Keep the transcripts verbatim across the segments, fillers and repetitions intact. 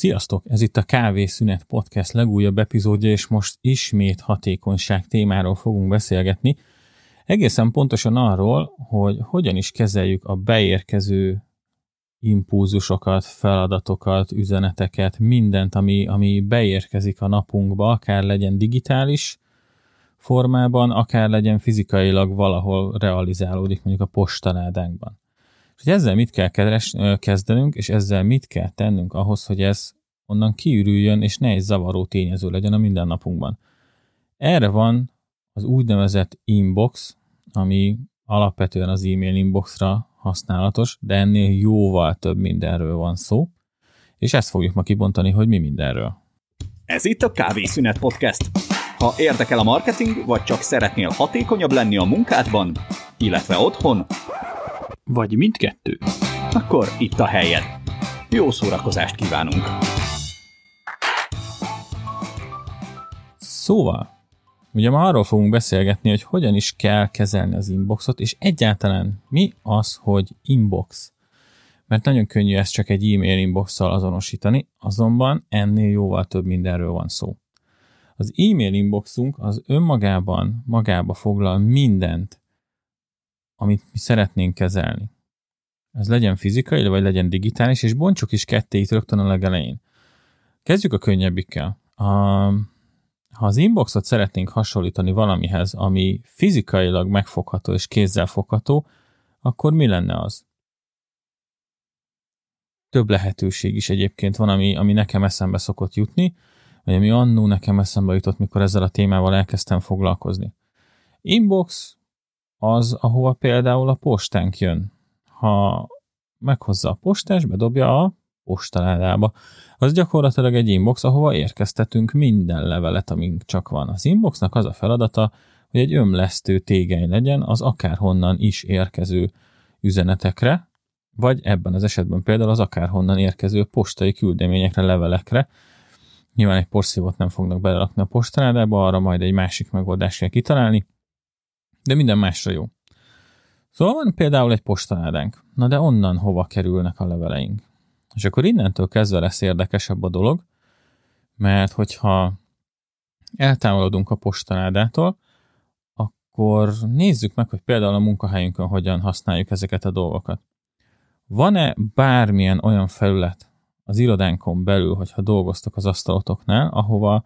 Sziasztok! Ez itt a Kávészünet Podcast legújabb epizódja, és most ismét hatékonyság témáról fogunk beszélgetni. Egészen pontosan arról, hogy hogyan is kezeljük a beérkező impulzusokat, feladatokat, üzeneteket, mindent, ami, ami beérkezik a napunkba, akár legyen digitális formában, akár legyen fizikailag valahol realizálódik, mondjuk a postaládánkban. Hogy ezzel mit kell kezdenünk, és ezzel mit kell tennünk ahhoz, hogy ez onnan kiürüljön, és ne egy zavaró tényező legyen a mindennapunkban. Erre van az úgynevezett inbox, ami alapvetően az e-mail inboxra használatos, de ennél jóval több mindenről van szó, és ezt fogjuk ma kibontani, hogy mi mindenről. Ez itt a Kávészünet Podcast. Ha érdekel a marketing, vagy csak szeretnél hatékonyabb lenni a munkádban, illetve otthon, vagy mindkettő, akkor itt a helyed. Jó szórakozást kívánunk! Szóval, ugye ma arról fogunk beszélgetni, hogy hogyan is kell kezelni az inboxot, és egyáltalán mi az, hogy inbox. Mert nagyon könnyű ezt csak egy e-mail inboxsal azonosítani, azonban ennél jóval több mindenről van szó. Az e-mail inboxunk az önmagában, magába foglal mindent, amit mi szeretnénk kezelni. Ez legyen fizikai, vagy legyen digitális, és bontsuk is ketté itt rögtön a legelején. Kezdjük a könnyebbikkel. A, ha az inboxot szeretnénk hasonlítani valamihez, ami fizikailag megfogható és kézzel fogható, akkor mi lenne az? Több lehetőség is egyébként van, ami, ami nekem eszembe szokott jutni, vagy ami annó nekem eszembe jutott, mikor ezzel a témával elkezdtem foglalkozni. Inbox az, ahova például a postánk jön. Ha meghozza a postás, bedobja a postaládába. Az gyakorlatilag egy inbox, ahova érkeztetünk minden levelet, amink csak van. Az inboxnak az a feladata, hogy egy ömlesztő tégely legyen az akárhonnan is érkező üzenetekre, vagy ebben az esetben például az akárhonnan érkező postai küldeményekre, levelekre. Nyilván egy porszívót nem fognak belerakni a postaládába, arra majd egy másik megoldást kell kitalálni, de minden másra jó. Szóval van például egy postaládánk. Na de onnan hova kerülnek a leveleink? És akkor innentől kezdve lesz érdekesebb a dolog, mert hogyha eltávolodunk a postaládától, akkor nézzük meg, hogy például a munkahelyünkön hogyan használjuk ezeket a dolgokat. Van-e bármilyen olyan felület az irodánkon belül, hogyha dolgoztok az asztalotoknál, ahova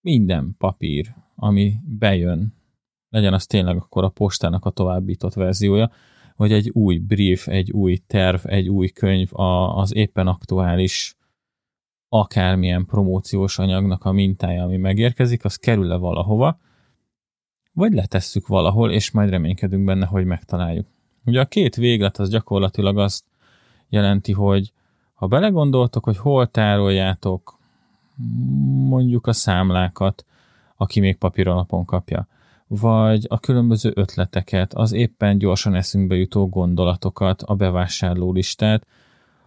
minden papír, ami bejön, legyen az tényleg akkor a postának a továbbított verziója, vagy egy új brief, egy új terv, egy új könyv, az éppen aktuális akármilyen promóciós anyagnak a mintája, ami megérkezik, az kerül-e valahova, vagy letesszük valahol, és majd reménykedünk benne, hogy megtaláljuk. Ugye a két véglet az gyakorlatilag azt jelenti, hogy ha belegondoltok, hogy hol tároljátok mondjuk a számlákat, aki még papír alapon kapja, vagy a különböző ötleteket, az éppen gyorsan eszünkbe jutó gondolatokat, a bevásárlólistát,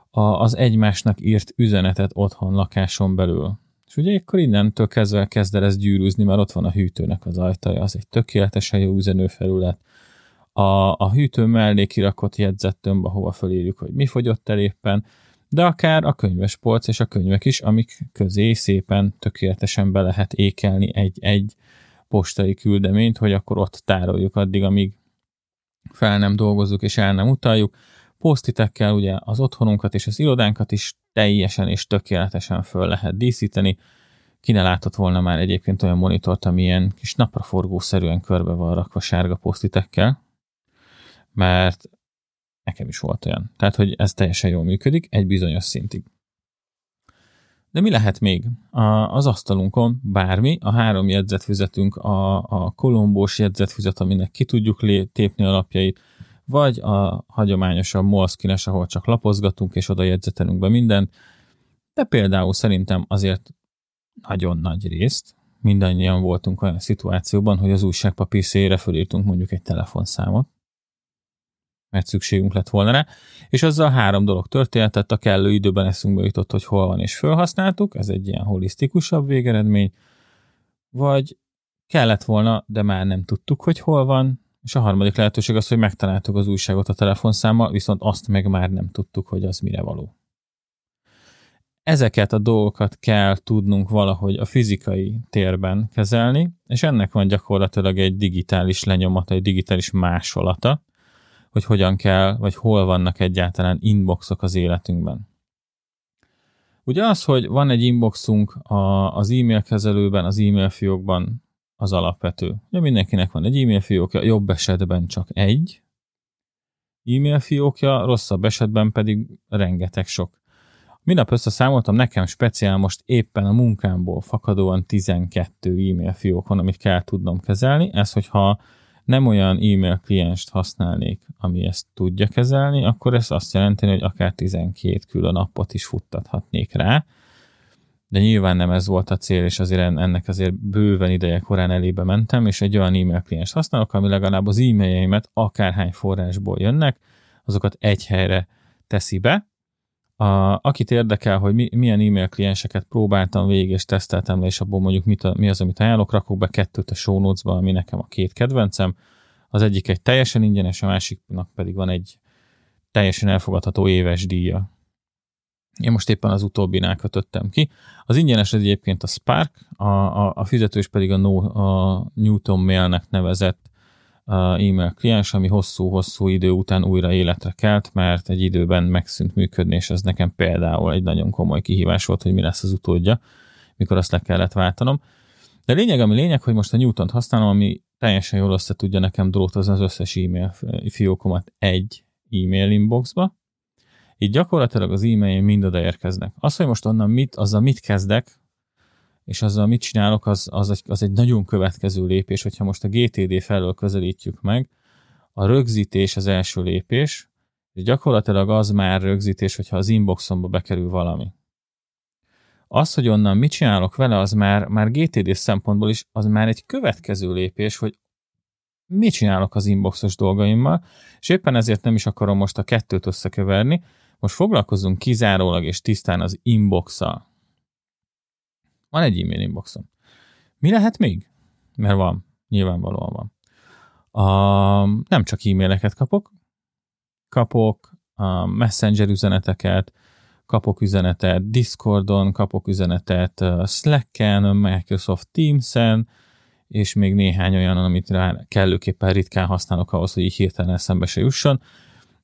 a, az egymásnak írt üzenetet otthon lakáson belül. És ugye akkor innentől kezdve kezd el ezt gyűrűzni, mert ott van a hűtőnek az ajtaja, az egy tökéletesen jó üzenőfelület. A, a hűtő mellé kirakott jegyzettömb, ahova felírjuk, hogy mi fogyott el éppen, de akár a könyvespolc és a könyvek is, amik közé szépen tökéletesen be lehet ékelni egy-egy postai küldeményt, hogy akkor ott tároljuk addig, amíg fel nem dolgozzuk és el nem utaljuk. Posztitekkel ugye az otthonunkat és az irodánkat is teljesen és tökéletesen föl lehet díszíteni. Ki ne látott volna már egyébként olyan monitort, ami ilyen kis napraforgószerűen körbe van rakva sárga posztitekkel, mert nekem is volt olyan. Tehát, hogy ez teljesen jól működik, egy bizonyos szintig. De mi lehet még? A, az asztalunkon bármi, a három jegyzetfüzetünk, a, a kolombós jegyzetfüzet, aminek ki tudjuk lé, tépni alapjait, vagy a hagyományosabb Moleskines, ahol csak lapozgatunk, és oda jegyzetelünk be mindent. De például szerintem azért nagyon nagy részt, mindannyian voltunk olyan szituációban, hogy az újságpapír szélére fölírtunk mondjuk egy telefonszámot, mert szükségünk lett volna rá, és azzal három dolog történhetett, a kellő időben eszünkbe jutott, hogy hol van, és felhasználtuk, ez egy ilyen holisztikusabb végeredmény, vagy kellett volna, de már nem tudtuk, hogy hol van, és a harmadik lehetőség az, hogy megtaláltuk az újságot a telefonszámmal, viszont azt meg már nem tudtuk, hogy az mire való. ezeket a dolgokat kell tudnunk valahogy a fizikai térben kezelni, és ennek van gyakorlatilag egy digitális lenyomata, egy digitális másolata, hogy hogyan kell, vagy hol vannak egyáltalán inboxok az életünkben. Ugye az, hogy van egy inboxunk a, az e-mail kezelőben, az e-mail fiókban, az alapvető. Ugye mindenkinek van egy e-mail fiókja, jobb esetben csak egy e-mail fiókja, rosszabb esetben pedig rengeteg sok. Minap összeszámoltam, nekem speciál most éppen a munkámból fakadóan tizenkét e-mail fiók van, amit kell tudnom kezelni. Ez, hogyha nem olyan e-mail klienst használnék, ami ezt tudja kezelni, akkor ez azt jelenti, hogy akár tizenkét külön appot is futtathatnék rá. De nyilván nem ez volt a cél, és azért ennek azért bőven ideje korán elébe mentem, és egy olyan e-mail klienst használok, ami legalább az e-mailjeimet akárhány forrásból jönnek, azokat egy helyre teszi be. A, akit érdekel, hogy mi, milyen e-mail klienseket próbáltam végig, és teszteltem le, és abból mondjuk mit a, mi az, amit ajánlok, rakok be kettőt a show notes-ba, ami nekem a két kedvencem. Az egyik egy teljesen ingyenes, a másiknak pedig van egy teljesen elfogadható éves díja. Én most éppen az utóbbinál kötöttem ki. Az ingyenes az egyébként a Spark, a, a, a fizetős pedig a, no, a Newton Mail-nek nevezett e-mail kliens, ami hosszú-hosszú idő után újra életre kelt, mert egy időben megszűnt működni, és ez nekem például egy nagyon komoly kihívás volt, hogy mi lesz az utódja, mikor azt le kellett váltanom. De lényeg, ami lényeg, hogy most a Newtont használom, ami teljesen jól össze tudja nekem drótozni az összes e-mail fiókomat egy e-mail inboxba. Így gyakorlatilag az e-mail mind oda érkeznek. Az, hogy most onnan mit, azzal mit kezdek, és azzal mit csinálok, az, az, egy, az egy nagyon következő lépés, hogyha most a gé té dé felől közelítjük meg, a rögzítés az első lépés, és gyakorlatilag az már rögzítés, hogyha az inboxomba bekerül valami. Az, hogy onnan mit csinálok vele, az már, már gé té dé szempontból is, az már egy következő lépés, hogy mit csinálok az inboxos dolgaimmal, és éppen ezért nem is akarom most a kettőt összekeverni, most foglalkozunk kizárólag és tisztán az inbox-szal. Van egy e-mail inboxom. Mi lehet még? Mert van, nyilvánvalóan van. A, nem csak e-maileket kapok, kapok a messenger üzeneteket, kapok üzenetet Discordon, kapok üzenetet Slacken, Microsoft Teams-en, és még néhány olyan, amit rá kellőképpen ritkán használok ahhoz, hogy így hirtelen eszembe se jusson.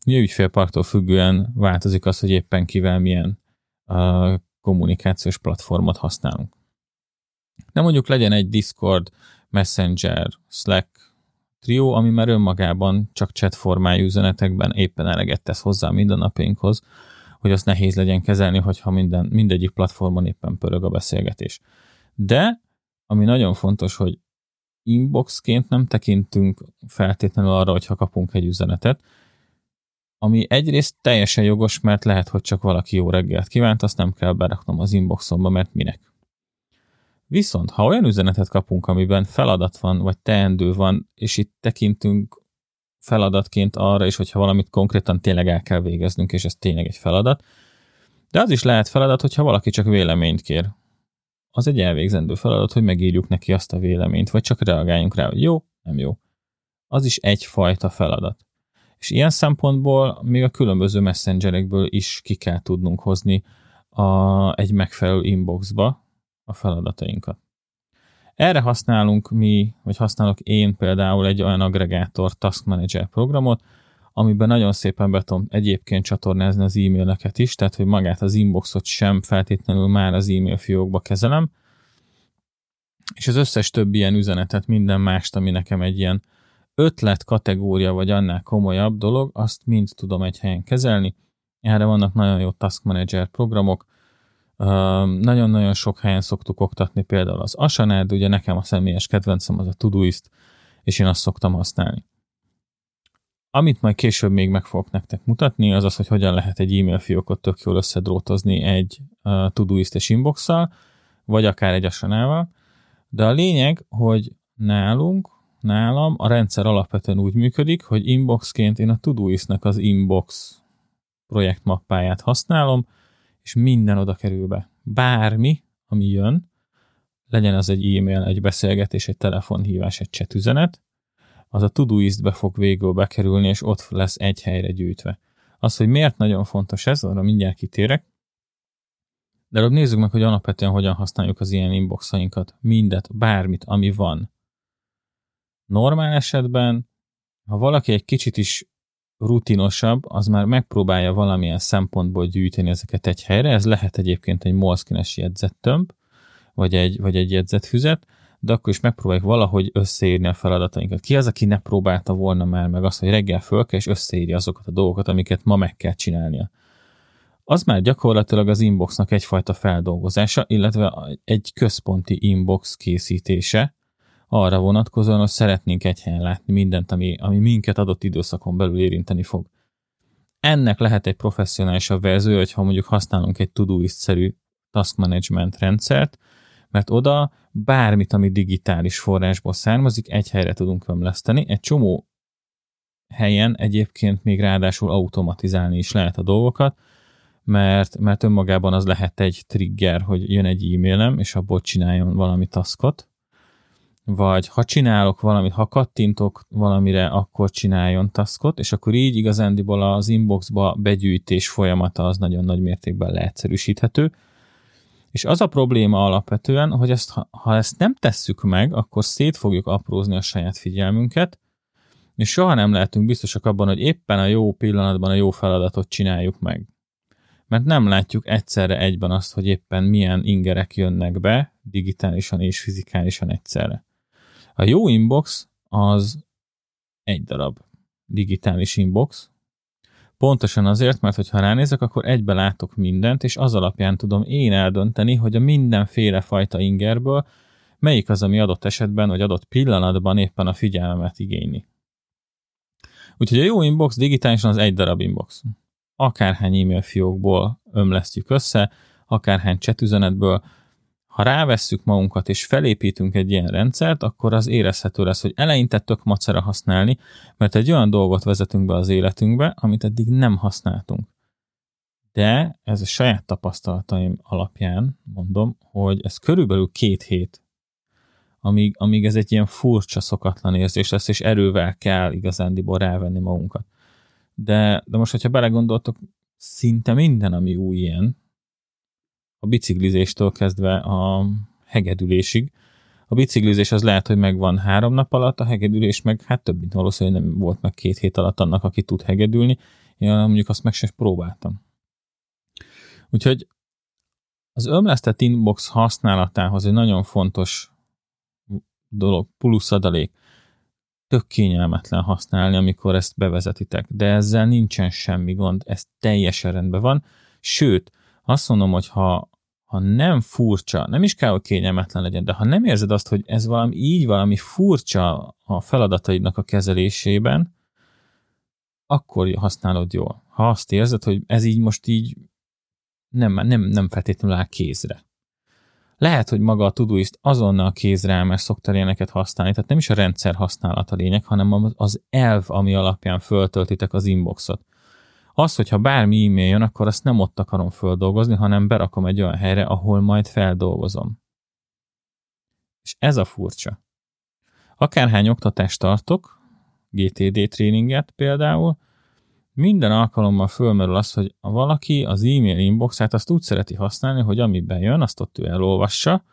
Ugye ügyfélparktól függően változik az, hogy éppen kivel milyen a, kommunikációs platformot használunk. De mondjuk legyen egy Discord, Messenger, Slack trió, ami már önmagában csak chat formájú üzenetekben éppen eleget tesz hozzá mindennapjainkhoz, hogy azt nehéz legyen kezelni, hogyha minden, mindegyik platformon éppen pörög a beszélgetés. De, ami nagyon fontos, hogy inboxként nem tekintünk feltétlenül arra, hogyha kapunk egy üzenetet, ami egyrészt teljesen jogos, mert lehet, hogy csak valaki jó reggelt kívánt, azt nem kell beraknom az inboxomba, mert minek. Viszont, ha olyan üzenetet kapunk, amiben feladat van, vagy teendő van, és itt tekintünk feladatként arra is, hogyha valamit konkrétan tényleg el kell végeznünk, és ez tényleg egy feladat, de az is lehet feladat, hogyha valaki csak véleményt kér. Az egy elvégzendő feladat, hogy megírjuk neki azt a véleményt, vagy csak reagáljunk rá, hogy jó, nem jó. Az is egyfajta feladat. És ilyen szempontból még a különböző messengerekből is ki kell tudnunk hozni a, egy megfelelő inboxba a feladatainkat. Erre használunk mi, vagy használok én például egy olyan aggregátor task manager programot, amiben nagyon szépen be tudom egyébként csatornázni az e-maileket is, tehát hogy magát az inboxot sem feltétlenül már az e-mail fiókba kezelem, és az összes több ilyen üzenetet, minden mást, ami nekem egy ilyen ötlet kategória, vagy annál komolyabb dolog, azt mind tudom egy helyen kezelni. Erre vannak nagyon jó task manager programok. Nagyon-nagyon sok helyen szoktuk oktatni, például az Asanát, ugye nekem a személyes kedvencem az a Todoist, és én azt szoktam használni. Amit majd később még meg fogok nektek mutatni, az az, hogy hogyan lehet egy e-mail fiókot tök jól összedrótozni egy Todoist-es inbox-szal, vagy akár egy Asanával. De a lényeg, hogy nálunk Nálam a rendszer alapvetően úgy működik, hogy inboxként én a Todoist-nek az inbox projektmappáját használom, és minden oda kerül be. Bármi, ami jön, legyen az egy e-mail, egy beszélgetés, egy telefonhívás, egy chat üzenet, az a Todoist-be fog végül bekerülni, és ott lesz egy helyre gyűjtve. Az, hogy miért nagyon fontos ez, arra mindjárt kitérek, De előbb nézzük meg, hogy alapvetően hogyan használjuk az ilyen inboxainkat. Mindet, bármit, ami van. Normál esetben, ha valaki egy kicsit is rutinosabb, az már megpróbálja valamilyen szempontból gyűjteni ezeket egy helyre. Ez lehet egyébként egy Moleskine-es jegyzettömb, vagy egy, vagy egy jegyzetfüzet, de akkor is megpróbáljuk valahogy összeírni a feladatainkat. Ki az, aki ne próbálta volna már meg azt, hogy reggel föl kell, és összeírja azokat a dolgokat, amiket ma meg kell csinálnia. Az már gyakorlatilag az inboxnak egyfajta feldolgozása, illetve egy központi inbox készítése arra vonatkozóan, hogy szeretnénk egy helyen látni mindent, ami, ami minket adott időszakon belül érinteni fog. Ennek lehet egy professzionálisabb verzió, hogyha mondjuk használunk egy Todoist-szerű task management rendszert, mert oda bármit, ami digitális forrásból származik, egy helyre tudunk ömleszteni. Egy csomó helyen egyébként még ráadásul automatizálni is lehet a dolgokat, mert, mert önmagában az lehet egy trigger, hogy jön egy e-mailem, és abból csináljon valami taskot, vagy ha csinálok valamit, ha kattintok valamire, akkor csináljon taskot, és akkor így igazándiból az inboxba begyűjtés folyamata az nagyon nagy mértékben leegyszerűsíthető. És az a probléma alapvetően, hogy ezt, ha, ha ezt nem tesszük meg, akkor szét fogjuk aprózni a saját figyelmünket, és soha nem lehetünk biztosak abban, hogy éppen a jó pillanatban a jó feladatot csináljuk meg. Mert nem látjuk egyszerre egyben azt, hogy éppen milyen ingerek jönnek be, digitálisan és fizikálisan egyszerre. A jó inbox az egy darab digitális inbox, pontosan azért, mert hogyha ránézek, akkor egybe látok mindent, és az alapján tudom én eldönteni, hogy a mindenféle fajta ingerből melyik az, ami adott esetben, vagy adott pillanatban éppen a figyelmemet igényli. Úgyhogy a jó inbox digitálisan az egy darab inbox. Akárhány e-mail fiókból ömlesztjük össze, akárhány chat üzenetből. Ha rávesszük magunkat és felépítünk egy ilyen rendszert, akkor az érezhető lesz, hogy eleinte tök macera használni, mert egy olyan dolgot vezetünk be az életünkbe, amit eddig nem használtunk. De ez a saját tapasztalataim alapján mondom, hogy ez körülbelül két hét, amíg, amíg ez egy ilyen furcsa, szokatlan érzés lesz, és erővel kell igazándiból rávenni magunkat. De, de most, hogyha belegondoltok, szinte minden, ami új ilyen, a biciklizéstől kezdve a hegedülésig. A biciklizés az lehet, hogy megvan három nap alatt, a hegedülés meg hát több, mint valószínűleg nem volt meg két hét alatt annak, aki tud hegedülni. Én mondjuk azt meg sem próbáltam. Úgyhogy az ömlesztett inbox használatához egy nagyon fontos dolog, pluszadalék, tök kényelmetlen használni, amikor ezt bevezetitek. De ezzel nincsen semmi gond, ez teljesen rendben van. Sőt, azt mondom, hogy ha, ha nem furcsa, nem is kell, hogy kényelmetlen legyen, de ha nem érzed azt, hogy ez valami így valami furcsa a feladataidnak a kezelésében, akkor használod jól. Ha azt érzed, hogy ez így most így nem, nem, nem feltétlenül áll kézre. Lehet, hogy maga a Todoist azonnal kézre áll, mert szoktál ilyeneket használni, tehát nem is a rendszer használat a lényeg, hanem az elv, ami alapján föltöltitek az inboxot. Az, hogyha bármi e-mail jön, akkor azt nem ott akarom földolgozni, hanem berakom egy olyan helyre, ahol majd feldolgozom. És ez a furcsa. Akárhány oktatást tartok, gé té dé tréninget például, minden alkalommal fölmerül az, hogy valaki az e-mail inboxát azt úgy szereti használni, hogy amiben jön, azt ott ő elolvassa,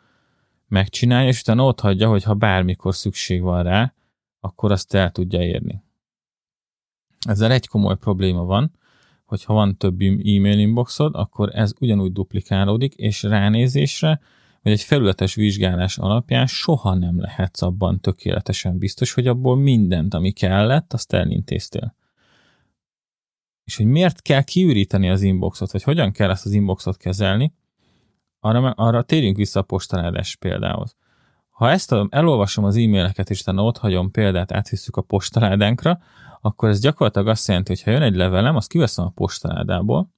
megcsinálja, és utána ott hagyja, hogy ha bármikor szükség van rá, akkor azt el tudja érni. Ezzel egy komoly probléma van, hogy ha van több e-mail inboxod, akkor ez ugyanúgy duplikálódik, és ránézésre, vagy egy felületes vizsgálás alapján soha nem lehetsz abban tökéletesen biztos, hogy abból mindent, ami kellett, azt elintéztél. És hogy miért kell kiüríteni az inboxot, vagy hogyan kell ezt az inboxot kezelni, arra, arra térjünk vissza a postaládási példához. Ha ezt elolvasom az e-maileket, és utána ott hagyom példát, átvisszük a postaládánkra, akkor ez gyakorlatilag azt jelenti, hogy ha jön egy levelem, azt kiveszem a postaládából,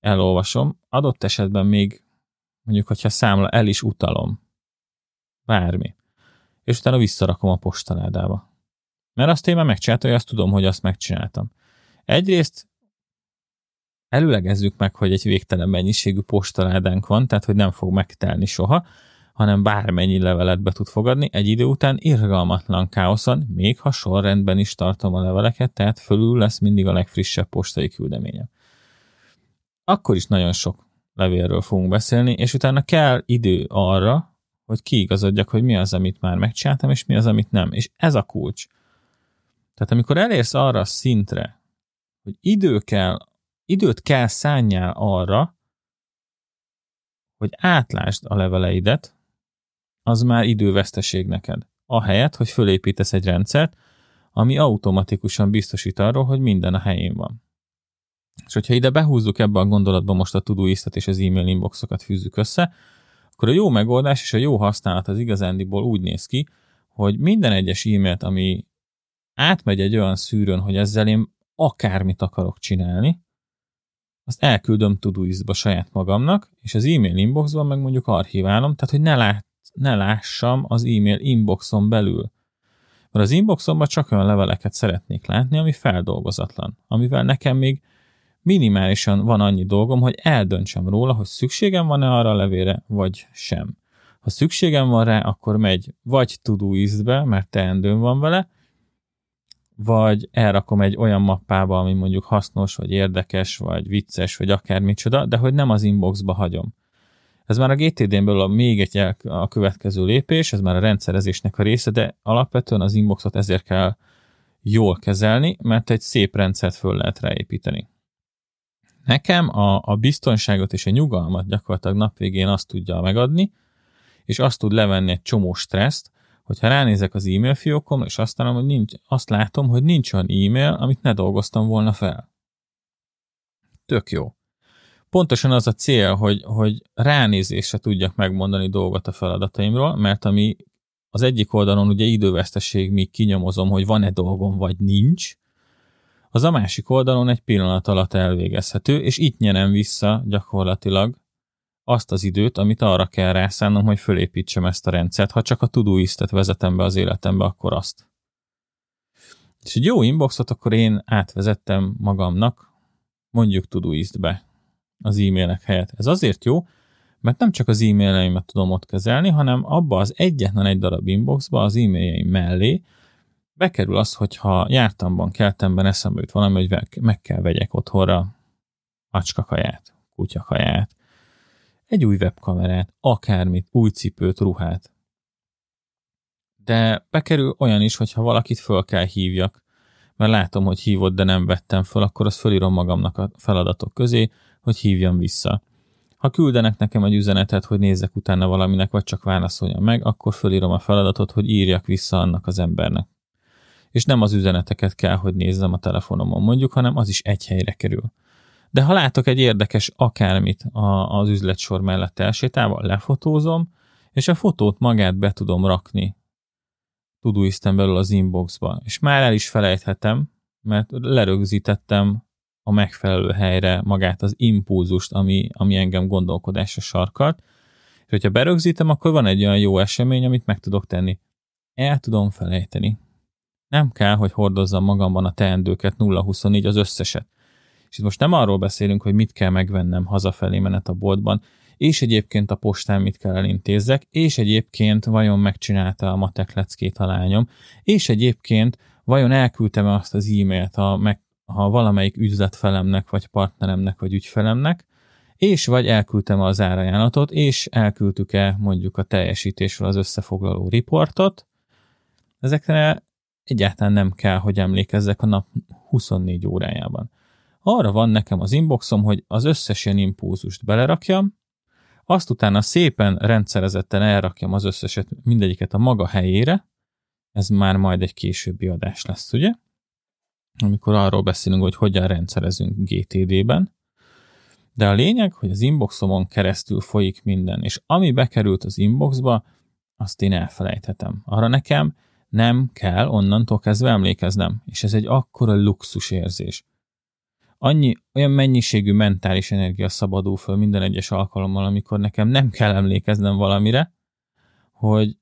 elolvasom, adott esetben még, mondjuk, hogyha számla, el is utalom. Bármi. És utána visszarakom a postaládába. Mert azt én már megcsináltam, hogy azt tudom, hogy azt megcsináltam. Egyrészt előlegezzük meg, hogy egy végtelen mennyiségű postaládánk van, tehát, hogy nem fog megtelni soha, hanem bármennyi levelet be tud fogadni, egy idő után irgalmatlan káoszon, még ha sorrendben is tartom a leveleket, tehát fölül lesz mindig a legfrissebb postai küldeményem. Akkor is nagyon sok levélről fogunk beszélni, és utána kell idő arra, hogy kiigazodjak, hogy mi az, amit már megcsináltam, és mi az, amit nem. És ez a kulcs. Tehát amikor elérsz arra a szintre, hogy idő kell, időt kell szánjál arra, hogy átlásd a leveleidet, az már időveszteség neked. Ahelyett, hogy fölépítesz egy rendszert, ami automatikusan biztosít arról, hogy minden a helyén van. És hogyha ide behúzzuk ebbe a gondolatba most a Todoistot és az e-mail inboxokat fűzzük össze, akkor a jó megoldás és a jó használat az igazándiból úgy néz ki, hogy minden egyes e-mailt, ami átmegy egy olyan szűrőn, hogy ezzel én akármit akarok csinálni, azt elküldöm Todoistba saját magamnak, és az e-mail inboxban meg mondjuk archiválom, tehát hogy ne, lát, ne lássam az e-mail inboxon belül. Mert az inboxomban csak olyan leveleket szeretnék látni, ami feldolgozatlan, amivel nekem még minimálisan van annyi dolgom, hogy eldöntsem róla, hogy szükségem van-e arra a levélre, vagy sem. Ha szükségem van rá, akkor megy vagy Todoistbe, mert teendőm van vele, vagy elrakom egy olyan mappába, ami mondjuk hasznos, vagy érdekes, vagy vicces, vagy akármicsoda, de hogy nem az inboxba hagyom. Ez már a gé té dén belül a még egy el, a következő lépés, ez már a rendszerezésnek a része, de alapvetően az inboxot ezért kell jól kezelni, mert egy szép rendszert föl lehet ráépíteni. Nekem a, a biztonságot és a nyugalmat gyakorlatilag nap végén azt tudja megadni, és azt tud levenni egy csomó stresszt, hogyha ránézek az e-mail fiókomra, és azt látom, hogy nincs, azt látom, hogy nincs olyan e-mail, amit ne dolgoztam volna fel. Tök jó. Pontosan az a cél, hogy, hogy ránézésre tudjak megmondani dolgot a feladataimról, mert ami az egyik oldalon ugye időveszteség, míg kinyomozom, hogy van-e dolgom, vagy nincs, az a másik oldalon egy pillanat alatt elvégezhető, és itt nyerem vissza gyakorlatilag azt az időt, amit arra kell rászánnom, hogy fölépítsem ezt a rendszert. Ha csak a Todoistot vezetem be az életembe, akkor azt. És egy jó inboxot akkor én átvezettem magamnak, mondjuk Todoistbe az e-mailek helyett. Ez azért jó, mert nem csak az e-maileimet tudom ott kezelni, hanem abba az egyetlen egy darab inboxba az e-mailjeim mellé bekerül az, hogyha jártamban, keltemben eszembe jut valami, hogy meg kell vegyek otthonra macskakaját, kutyakaját, egy új webkamerát, akármit, új cipőt, ruhát. De bekerül olyan is, hogyha valakit föl kell hívjak, mert látom, hogy hívott, de nem vettem föl, akkor azt fölírom magamnak a feladatok közé, hogy hívjam vissza. Ha küldenek nekem egy üzenetet, hogy nézzek utána valaminek, vagy csak válaszoljam meg, akkor fölírom a feladatot, hogy írjak vissza annak az embernek. És nem az üzeneteket kell, hogy nézzem a telefonomon mondjuk, hanem az is egy helyre kerül. De ha látok egy érdekes akármit az üzletsor mellett elsétálva, lefotózom, és a fotót magát be tudom rakni Todoisten belül az inboxba, és már el is felejthetem, mert lerögzítettem a megfelelő helyre magát az impulzust, ami, ami engem gondolkodásra sarkalt, és hogyha berögzítem, akkor van egy olyan jó esemény, amit meg tudok tenni. El tudom felejteni. Nem kell, hogy hordozzam magamban a teendőket nulla huszonnégy az összeset. És itt most nem arról beszélünk, hogy mit kell megvennem hazafelé menet a boltban, és egyébként a postán mit kell elintézzek, és egyébként vajon megcsinálta a matek leckét a lányom, és egyébként vajon elküldtem azt az e-mailt, ha, meg, ha valamelyik üzletfelemnek, vagy partneremnek, vagy ügyfelemnek, és vagy elküldtem az árajánlatot, és elküldtük-e mondjuk a teljesítésről az összefoglaló riportot. Ezekre egyáltalán nem kell, hogy emlékezzek a nap huszonnégy órájában. Arra van nekem az inboxom, hogy az összes ilyen impulzust belerakjam, azt utána szépen rendszerezetten elrakjam az összeset, mindegyiket a maga helyére, ez már majd egy későbbi adás lesz, ugye? Amikor arról beszélünk, hogy hogyan rendszerezünk gé té dében, de a lényeg, hogy az inboxomon keresztül folyik minden, és ami bekerült az inboxba, azt én elfelejthetem. Arra nekem nem kell onnantól kezdve emlékeznem, és ez egy akkora luxus érzés. Annyi, olyan mennyiségű mentális energia szabadul föl minden egyes alkalommal, amikor nekem nem kell emlékeznem valamire, hogy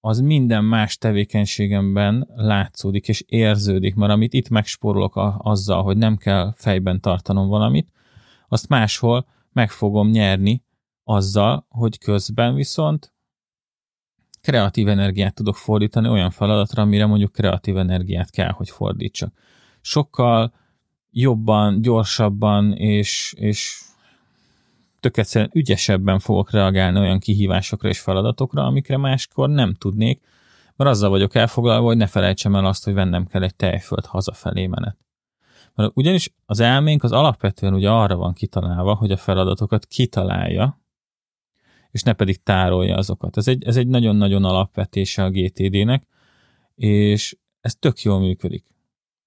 az minden más tevékenységemben látszódik és érződik, mert amit itt megspórolok a, azzal, hogy nem kell fejben tartanom valamit, azt máshol meg fogom nyerni azzal, hogy közben viszont kreatív energiát tudok fordítani olyan feladatra, amire mondjuk kreatív energiát kell, hogy fordítsak. Sokkal jobban, gyorsabban és, és tök egyszerűen ügyesebben fogok reagálni olyan kihívásokra és feladatokra, amikre máskor nem tudnék, mert azzal vagyok elfoglalva, hogy ne felejtsem el azt, hogy vennem kell egy tejföld hazafelé menet. Mert ugyanis az elménk az alapvetően ugye arra van kitalálva, hogy a feladatokat kitalálja, és ne pedig tárolja azokat. Ez egy, ez egy nagyon-nagyon alapvetése a gé té dének, és ez tök jól működik.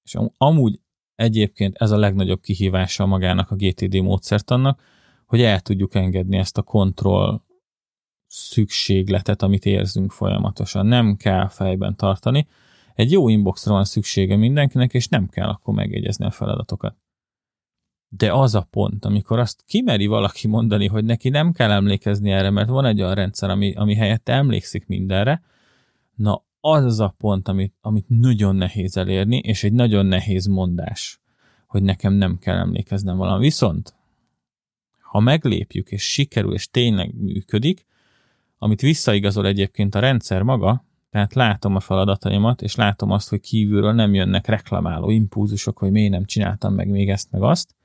És amúgy egyébként ez a legnagyobb kihívása magának a gé té dé módszertannak, hogy el tudjuk engedni ezt a kontroll szükségletet, amit érzünk folyamatosan. Nem kell fejben tartani. Egy jó inboxra van szüksége mindenkinek, és nem kell akkor megjegyezni a feladatokat. De az a pont, amikor azt kimeri valaki mondani, hogy neki nem kell emlékezni erre, mert van egy olyan rendszer, ami, ami helyette emlékszik mindenre, na az a pont, amit, amit nagyon nehéz elérni, és egy nagyon nehéz mondás, hogy nekem nem kell emlékeznem valami. Viszont, ha meglépjük, és sikerül, és tényleg működik, amit visszaigazol egyébként a rendszer maga, tehát látom a feladataimat, és látom azt, hogy kívülről nem jönnek reklamáló impulzusok, hogy miért nem csináltam meg még ezt, meg azt,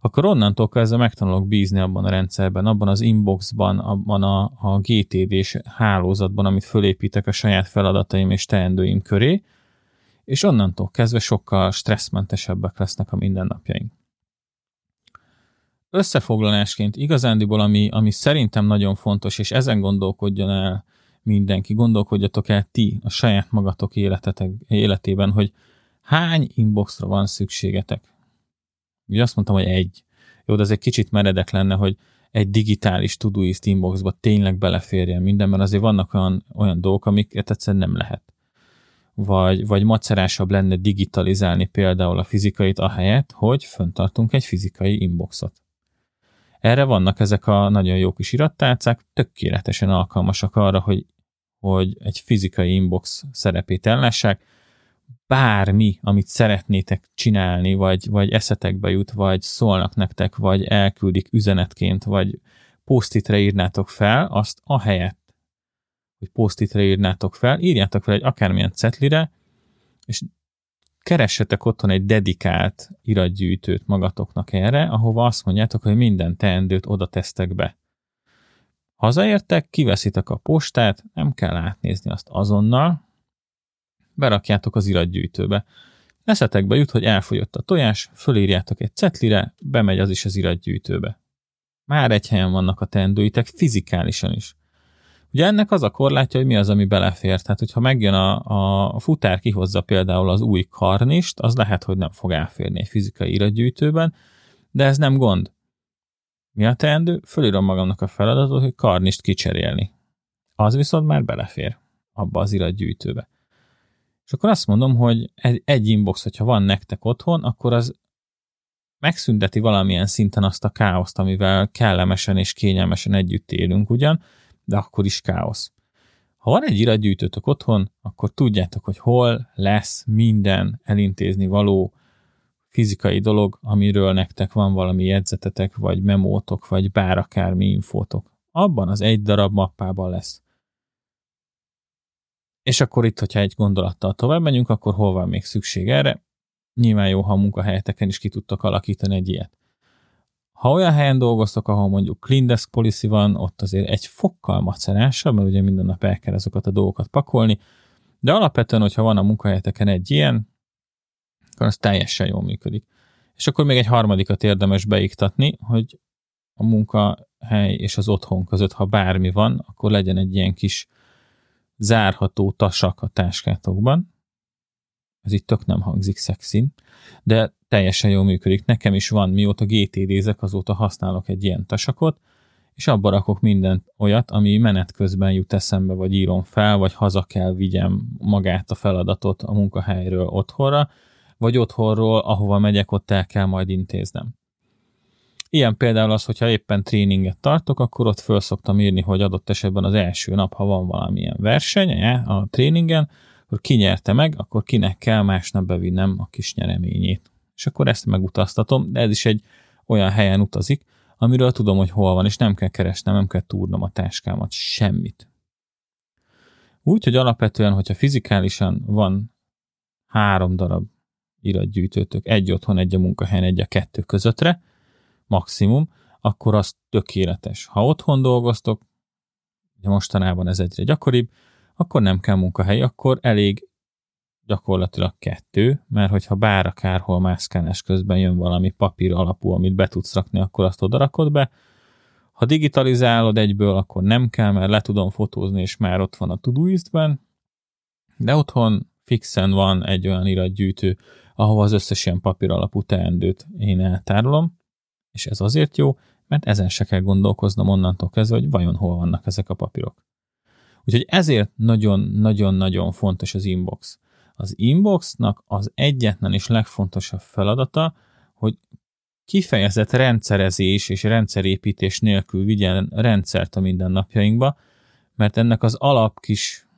akkor onnantól kezdve megtanulok bízni abban a rendszerben, abban az inboxban, abban a, a gé té dés hálózatban, amit fölépítek a saját feladataim és teendőim köré, és onnantól kezdve sokkal stresszmentesebbek lesznek a mindennapjaink. Összefoglalásként igazándiból, ami, ami szerintem nagyon fontos, és ezen gondolkodjon el mindenki, gondolkodjatok el ti a saját magatok életetek, életében, hogy hány inboxra van szükségetek. Ugye azt mondtam, hogy egy. Jó, de ez egy kicsit meredek lenne, hogy egy digitális Todoist inboxba tényleg beleférjen minden, mert azért vannak olyan, olyan dolgok, amiket egyszerűen nem lehet. Vagy, vagy macerásabb lenne digitalizálni például a fizikait ahelyett, hogy fönntartunk egy fizikai inboxot. Erre vannak ezek a nagyon jó kis irattálcák, tökéletesen alkalmasak arra, hogy, hogy egy fizikai inbox szerepét ellássák. Bármi, amit szeretnétek csinálni, vagy, vagy eszetekbe jut, vagy szólnak nektek, vagy elküldik üzenetként, vagy post-itre írnátok fel, azt ahelyett, hogy post-itre írnátok fel, írjátok fel egy akármilyen cetlire, és keressetek otthon egy dedikált iratgyűjtőt magatoknak erre, ahova azt mondjátok, hogy minden teendőt oda tesztek be. Hazaértek, kiveszitek a postát, nem kell átnézni azt azonnal, berakjátok az iratgyűjtőbe. Eszetekbe jut, hogy elfogyott a tojás, fölírjátok egy cetlire, bemegy az is az iratgyűjtőbe. Már egy helyen vannak a teendőitek fizikálisan is. Ugye ennek az a korlátja, hogy mi az, ami belefér. Tehát, hogyha megjön a, a futár, kihozza például az új karnist, az lehet, hogy nem fog elférni egy fizikai iratgyűjtőben, de ez nem gond. Mi a teendő? Fölírom magamnak a feladatot, hogy karnist kicserélni. Az viszont már belefér abba az iratgyűjtőbe. És akkor azt mondom, hogy egy inbox, hogyha van nektek otthon, akkor az megszünteti valamilyen szinten azt a káoszt, amivel kellemesen és kényelmesen együtt élünk ugyan, de akkor is káosz. Ha van egy iratgyűjtőtök otthon, akkor tudjátok, hogy hol lesz minden elintézni való fizikai dolog, amiről nektek van valami jegyzetetek, vagy memótok, vagy bár akármi infótok. Abban az egy darab mappában lesz. És akkor itt, hogyha egy gondolattal tovább megyünk, akkor hol van még szükség erre? Nyilván jó, ha a munkahelyeteken is ki tudtok alakítani egy ilyet. Ha olyan helyen dolgoztok, ahol mondjuk clean desk policy van, ott azért egy fokkal macerásabb, mert ugye minden nap el kell azokat a dolgokat pakolni, de alapvetően, hogyha van a munkahelyeteken egy ilyen, akkor az teljesen jól működik. És akkor még egy harmadikat érdemes beiktatni, hogy a munkahely és az otthon között, ha bármi van, akkor legyen egy ilyen kis zárható tasak a táskátokban. Ez itt tök nem hangzik szexin, de teljesen jól működik. Nekem is van, mióta gé té dézek, azóta használok egy ilyen tasakot, és abba rakok mindent olyat, ami menet közben jut eszembe, vagy írom fel, vagy haza kell vigyem magát a feladatot a munkahelyről otthonra, vagy otthonról, ahova megyek, ott el kell majd intéznem. Ilyen például az, hogyha éppen tréninget tartok, akkor ott föl szoktam írni, hogy adott esetben az első nap, ha van valamilyen verseny a tréningen, akkor ki nyerte meg, akkor kinek kell másnap bevinnem a kis nyereményét. És akkor ezt megutaztatom, de ez is egy olyan helyen utazik, amiről tudom, hogy hol van, és nem kell keresnem, nem kell túrnom a táskámat, semmit. Úgyhogy alapvetően, hogyha fizikálisan van három darab iratgyűjtőtök, egy otthon, egy a munkahelyen, egy a kettő közöttre, maximum, akkor az tökéletes. Ha otthon dolgoztok, ugye mostanában ez egyre gyakoribb, akkor nem kell munkahely, akkor elég gyakorlatilag kettő, mert hogyha bár akárhol mászkálás közben jön valami papír alapú, amit be tudsz rakni, akkor azt oda rakod be. Ha digitalizálod egyből, akkor nem kell, mert le tudom fotózni, és már ott van a Todoistben, de otthon fixen van egy olyan iratgyűjtő, ahova az összes ilyen papír alapú teendőt én eltárolom, és ez azért jó, mert ezen se kell gondolkoznom onnantól kezdve, hogy vajon hol vannak ezek a papírok. Úgyhogy ezért nagyon-nagyon-nagyon fontos az inbox. Az inboxnak az egyetlen és legfontosabb feladata, hogy kifejezett rendszerezés és rendszerépítés nélkül vigyen rendszert a mindennapjainkba, mert ennek az alap kis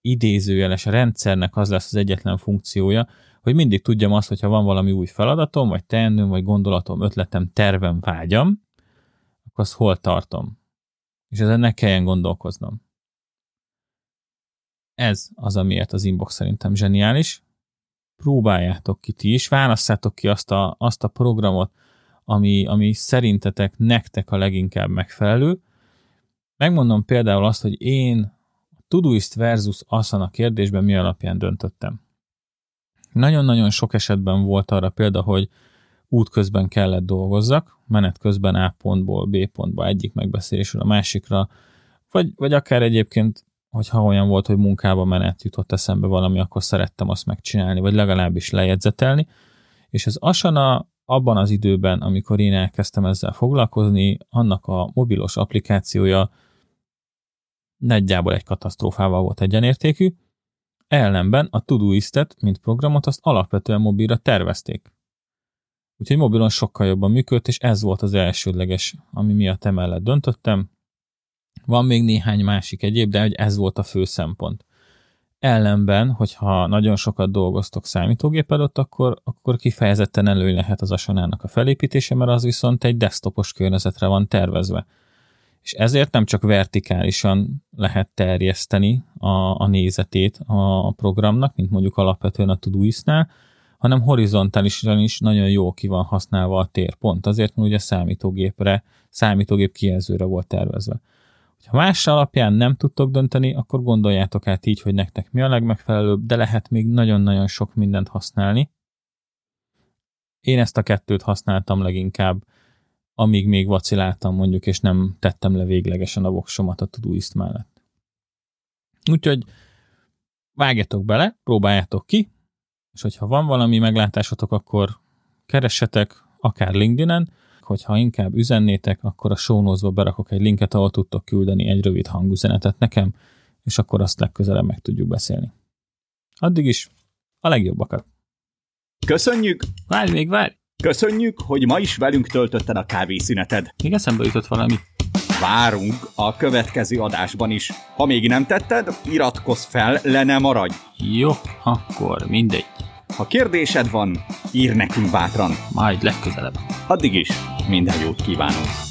idézőjeles rendszernek az lesz az egyetlen funkciója, hogy mindig tudjam azt, hogyha van valami új feladatom, vagy teendőm, vagy gondolatom, ötletem, tervem, vágyam, akkor azt hol tartom. És ezen ne kelljen gondolkoznom. Ez az, amiért az inbox szerintem zseniális. Próbáljátok ki ti is, válasszátok ki azt a, azt a programot, ami, ami szerintetek nektek a leginkább megfelelő. Megmondom például azt, hogy én a Todoist versus Asana kérdésben mi alapján döntöttem. Nagyon-nagyon sok esetben volt arra példa, hogy útközben kellett dolgozzak, menet közben A pontból B pontba egyik megbeszélésről a másikra, vagy, vagy akár egyébként, hogyha olyan volt, hogy munkába menet jutott eszembe valami, akkor szerettem azt megcsinálni, vagy legalábbis lejegyzetelni. És az Asana abban az időben, amikor én elkezdtem ezzel foglalkozni, annak a mobilos applikációja nagyjából egy katasztrófával volt egyenértékű, ellenben a Todoistet, mint programot, azt alapvetően mobilra tervezték. Úgyhogy mobilon sokkal jobban működt, és ez volt az elsődleges, ami miatt emellett döntöttem. Van még néhány másik egyéb, de hogy ez volt a fő szempont. Ellenben, hogyha nagyon sokat dolgoztok számítógép előtt, akkor, akkor kifejezetten előny lehet az Asanának a felépítése, mert az viszont egy desktopos környezetre van tervezve. És ezért nem csak vertikálisan lehet terjeszteni a, a nézetét a programnak, mint mondjuk alapvetően a Todoistnál, hanem horizontálisan is nagyon jól ki van használva a tér. Pont azért, mert ugye számítógépre, számítógép kijelzőre volt tervezve. Ha más alapján nem tudtok dönteni, akkor gondoljátok át így, hogy nektek mi a legmegfelelőbb, de lehet még nagyon-nagyon sok mindent használni. Én ezt a kettőt használtam leginkább, amíg még vaciláltam mondjuk, és nem tettem le véglegesen a voksomat a Todoist mellett. Úgyhogy vágjatok bele, próbáljátok ki, és hogyha van valami meglátásotok, akkor keressetek akár LinkedIn-en, hogyha inkább üzennétek, akkor a show notes-ba berakok egy linket, ahol tudtok küldeni egy rövid hangüzenetet nekem, és akkor azt legközelebb meg tudjuk beszélni. Addig is a legjobbakat! Köszönjük! Várj még, várj! Köszönjük, hogy ma is velünk töltötted a kávészüneted. Még eszembe jutott valami. Várunk a következő adásban is. Ha még nem tetted, iratkozz fel, le ne maradj. Jó, akkor mindegy. Ha kérdésed van, ír nekünk bátran. Majd legközelebb. Addig is minden jót kívánunk.